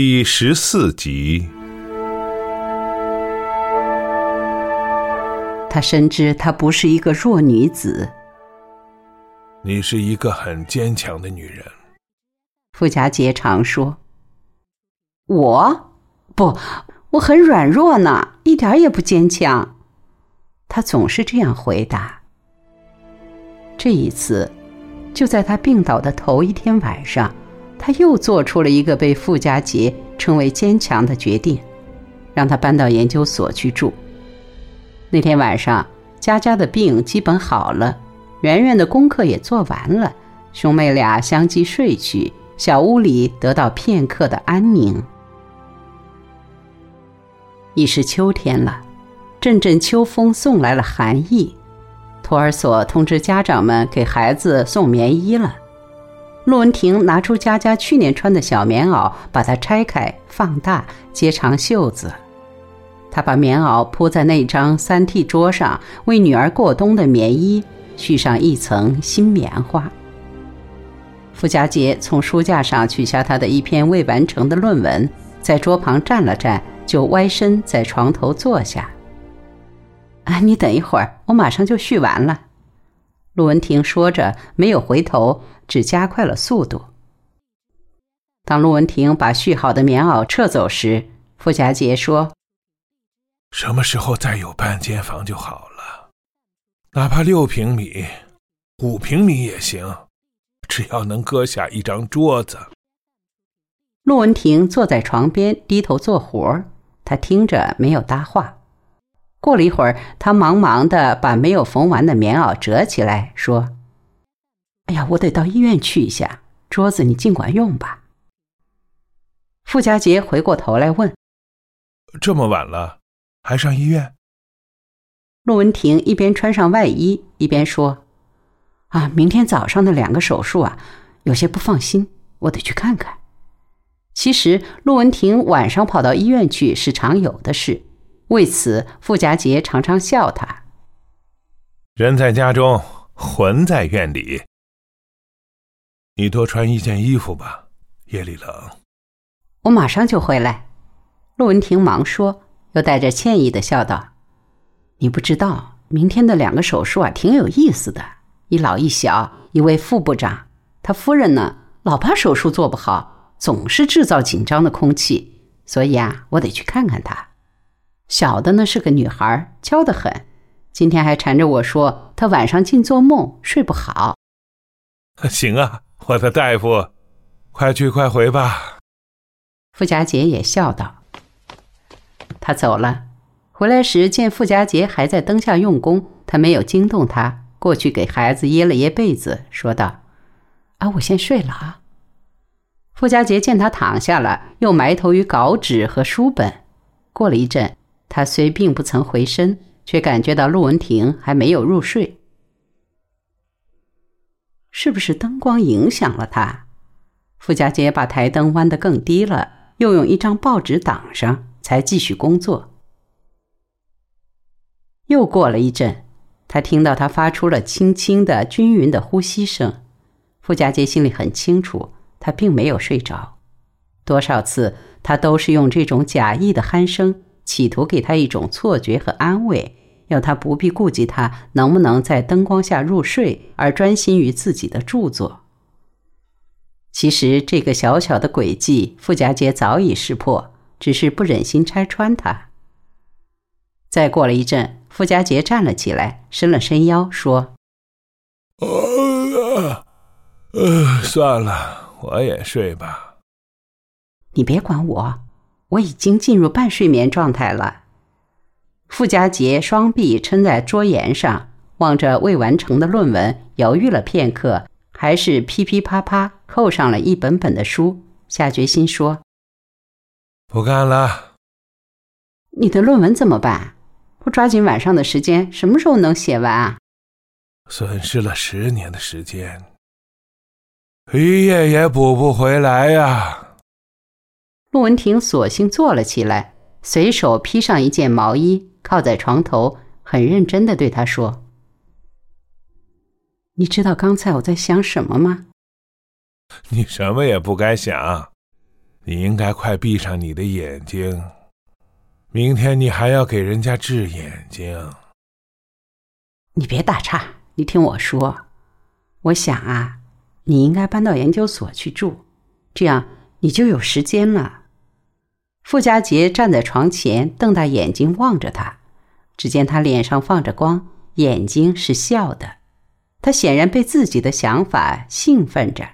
第14集。他深知她不是一个弱女子。你是一个很坚强的女人，傅家杰常说。我？不，我很软弱呢，一点也不坚强。他总是这样回答。这一次，就在他病倒的头一天晚上，他又做出了一个被傅家杰称为坚强的决定，让他搬到研究所去住。那天晚上，佳佳的病基本好了，圆圆的功课也做完了，兄妹俩相继睡去，小屋里得到片刻的安宁。已是秋天了，阵阵秋风送来了寒意。托儿所通知家长们给孩子送棉衣了。陆文婷拿出佳佳去年穿的小棉袄，把它拆开放大，接长袖子。他把棉袄铺在那张3屉桌上，为女儿过冬的棉衣续上一层新棉花。傅家杰从书架上取下他的一篇未完成的论文，在桌旁站了站，就歪身在床头坐下。啊，你等一会儿，我马上就续完了。陆文婷说着，没有回头，只加快了速度。当陆文婷把续好的棉袄撤走时，傅家杰说，什么时候再有半间房就好了，哪怕6平米、5平米也行，只要能搁下一张桌子。陆文婷坐在床边低头做活，她听着没有搭话。过了一会儿，她忙忙地把没有缝完的棉袄折起来，说，哎呀，我得到医院去一下，桌子你尽管用吧。傅家杰回过头来问，这么晚了还上医院？陆文婷一边穿上外衣一边说，啊，明天早上的2个手术啊，有些不放心，我得去看看。其实陆文婷晚上跑到医院去是常有的事，为此傅家杰常常笑他，人在家中，魂在院里。你多穿一件衣服吧，夜里冷。我马上就回来。陆文婷忙说，又带着歉意的笑道，你不知道，明天的2个手术啊，挺有意思的，一老一小，一位副部长，他夫人呢，老怕手术做不好，总是制造紧张的空气，所以啊，我得去看看他。小的呢是个女孩，娇得很，今天还缠着我说她晚上尽做梦，睡不好。行啊，我的大夫，快去快回吧。傅家杰也笑道。他走了，回来时见傅家杰还在灯下用功，他没有惊动他，过去给孩子掖了掖被子，说道，啊，我先睡了啊。傅家杰见他躺下了，又埋头于稿纸和书本。过了一阵，他虽并不曾回身，却感觉到陆文婷还没有入睡。是不是灯光影响了他？傅家杰把台灯弯得更低了，又用一张报纸挡上，才继续工作。又过了一阵，他听到他发出了轻轻的均匀的呼吸声。傅家杰心里很清楚，他并没有睡着。多少次他都是用这种假意的鼾声，企图给他一种错觉和安慰，要他不必顾及他能不能在灯光下入睡，而专心于自己的著作。其实这个小小的诡计，傅家杰早已识破，只是不忍心拆穿他。再过了一阵，傅家杰站了起来，伸了伸腰，说，算了，我也睡吧。你别管我，我已经进入半睡眠状态了。傅家杰双臂撑在桌沿上，望着未完成的论文，犹豫了片刻，还是噼噼啪啪扣上了一本本的书，下决心说，不干了。你的论文怎么办？不抓紧晚上的时间，什么时候能写完啊？损失了10年的时间，一夜也补不回来呀。陆文婷索性坐了起来，随手披上一件毛衣，靠在床头，很认真地对他说，你知道刚才我在想什么吗？你什么也不该想，你应该快闭上你的眼睛，明天你还要给人家治眼睛。你别打岔，你听我说，我想啊，你应该搬到研究所去住，这样你就有时间了。傅家杰站在床前，瞪大眼睛望着他，只见他脸上放着光，眼睛是笑的，他显然被自己的想法兴奋着。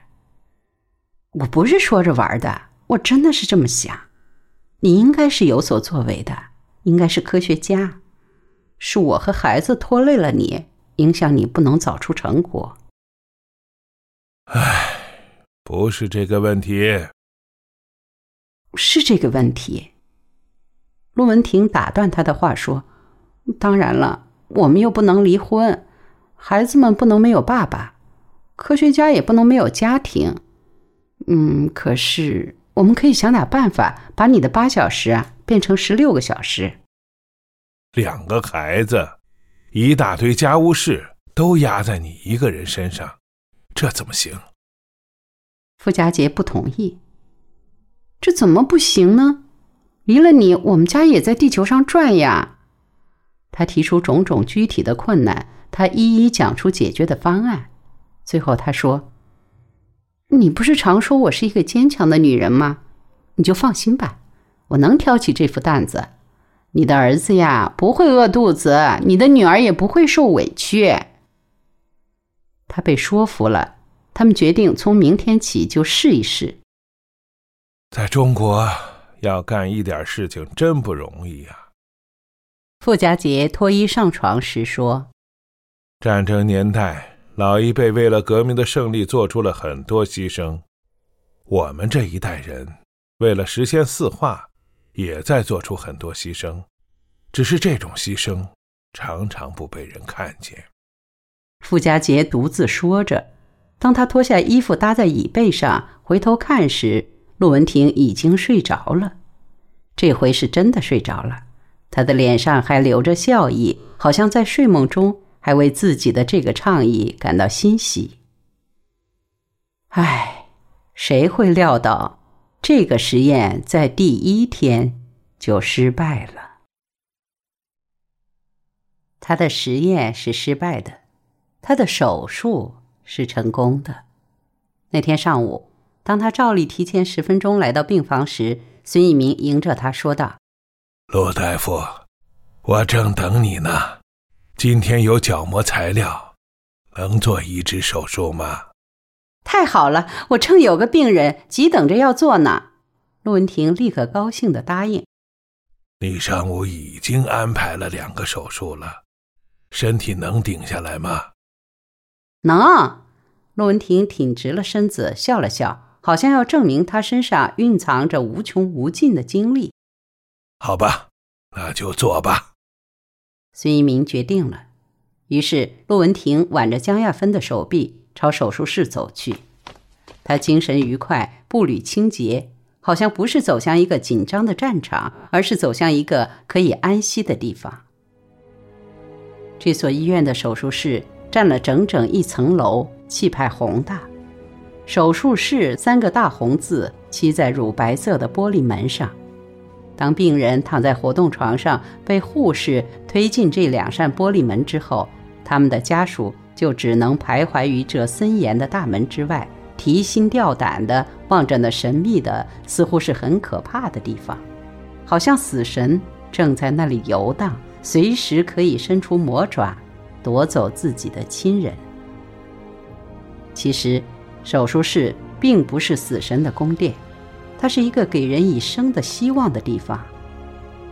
我不是说着玩的，我真的是这么想。你应该是有所作为的，应该是科学家。是我和孩子拖累了你，影响你不能早出成果。唉，不是这个问题。是这个问题。陆文婷打断他的话说，当然了，我们又不能离婚，孩子们不能没有爸爸，科学家也不能没有家庭。可是我们可以想点办法，把你的8小时变成16个小时。2个孩子，一大堆家务事都压在你一个人身上，这怎么行？傅家杰不同意。这怎么不行呢？离了你，我们家也在地球上转呀。他提出种种具体的困难，他一一讲出解决的方案。最后他说，你不是常说我是一个坚强的女人吗？你就放心吧，我能挑起这副担子。你的儿子呀，不会饿肚子，你的女儿也不会受委屈。他被说服了，他们决定从明天起就试一试。在中国，要干一点事情真不容易啊。傅家杰脱衣上床时说，战争年代，老一辈为了革命的胜利做出了很多牺牲，我们这一代人，为了实现四化也在做出很多牺牲，只是这种牺牲常常不被人看见。傅家杰独自说着，当他脱下衣服搭在椅背上回头看时，陆文婷已经睡着了。这回是真的睡着了，他的脸上还留着笑意，好像在睡梦中还为自己的这个倡议感到欣喜。唉，谁会料到这个实验在第一天就失败了。他的实验是失败的，他的手术是成功的。那天上午，当他照例提前10分钟来到病房时，孙一鸣迎着他说道，陆大夫，我正等你呢，今天有角膜材料，能做移植手术吗？太好了，我正有个病人急等着要做呢。陆文婷立刻高兴地答应。你上午已经安排了2个手术了，身体能顶下来吗？能。陆文婷挺直了身子，笑了笑，好像要证明她身上蕴藏着无穷无尽的精力。好吧，那就做吧。孙一鸣决定了。于是陆文婷挽着江亚芬的手臂朝手术室走去，他精神愉快，步履清洁，好像不是走向一个紧张的战场，而是走向一个可以安息的地方。这所医院的手术室占了整整1层楼，气派宏大。手术室3个大红字漆在乳白色的玻璃门上。当病人躺在活动床上，被护士推进这2扇玻璃门之后，他们的家属就只能徘徊于这森严的大门之外，提心吊胆地望着那神秘的，似乎是很可怕的地方，好像死神正在那里游荡，随时可以伸出魔爪夺走自己的亲人。其实手术室并不是死神的宫殿，它是一个给人以生的希望的地方。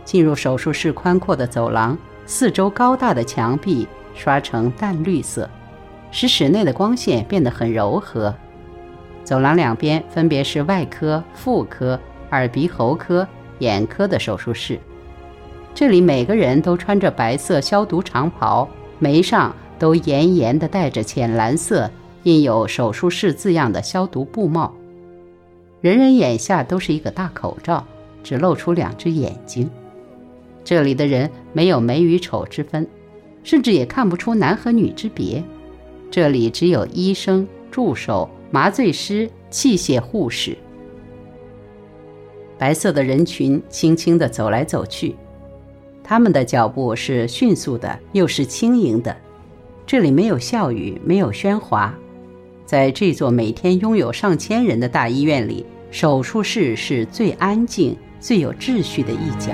进入手术室宽阔的走廊，四周高大的墙壁刷成淡绿色，使室内的光线变得很柔和。走廊两边分别是外科、妇科、耳鼻喉科、眼科的手术室。这里每个人都穿着白色消毒长袍，眉上都严严地戴着浅蓝色印有手术室字样的消毒布帽，人人眼下都是一个大口罩，只露出2只眼睛。这里的人没有美与丑之分，甚至也看不出男和女之别。这里只有医生、助手、麻醉师、器械护士。白色的人群轻轻地走来走去，他们的脚步是迅速的，又是轻盈的。这里没有笑语，没有喧哗。在这座每天拥有上千人的大医院里，手术室是最安静、最有秩序的一角。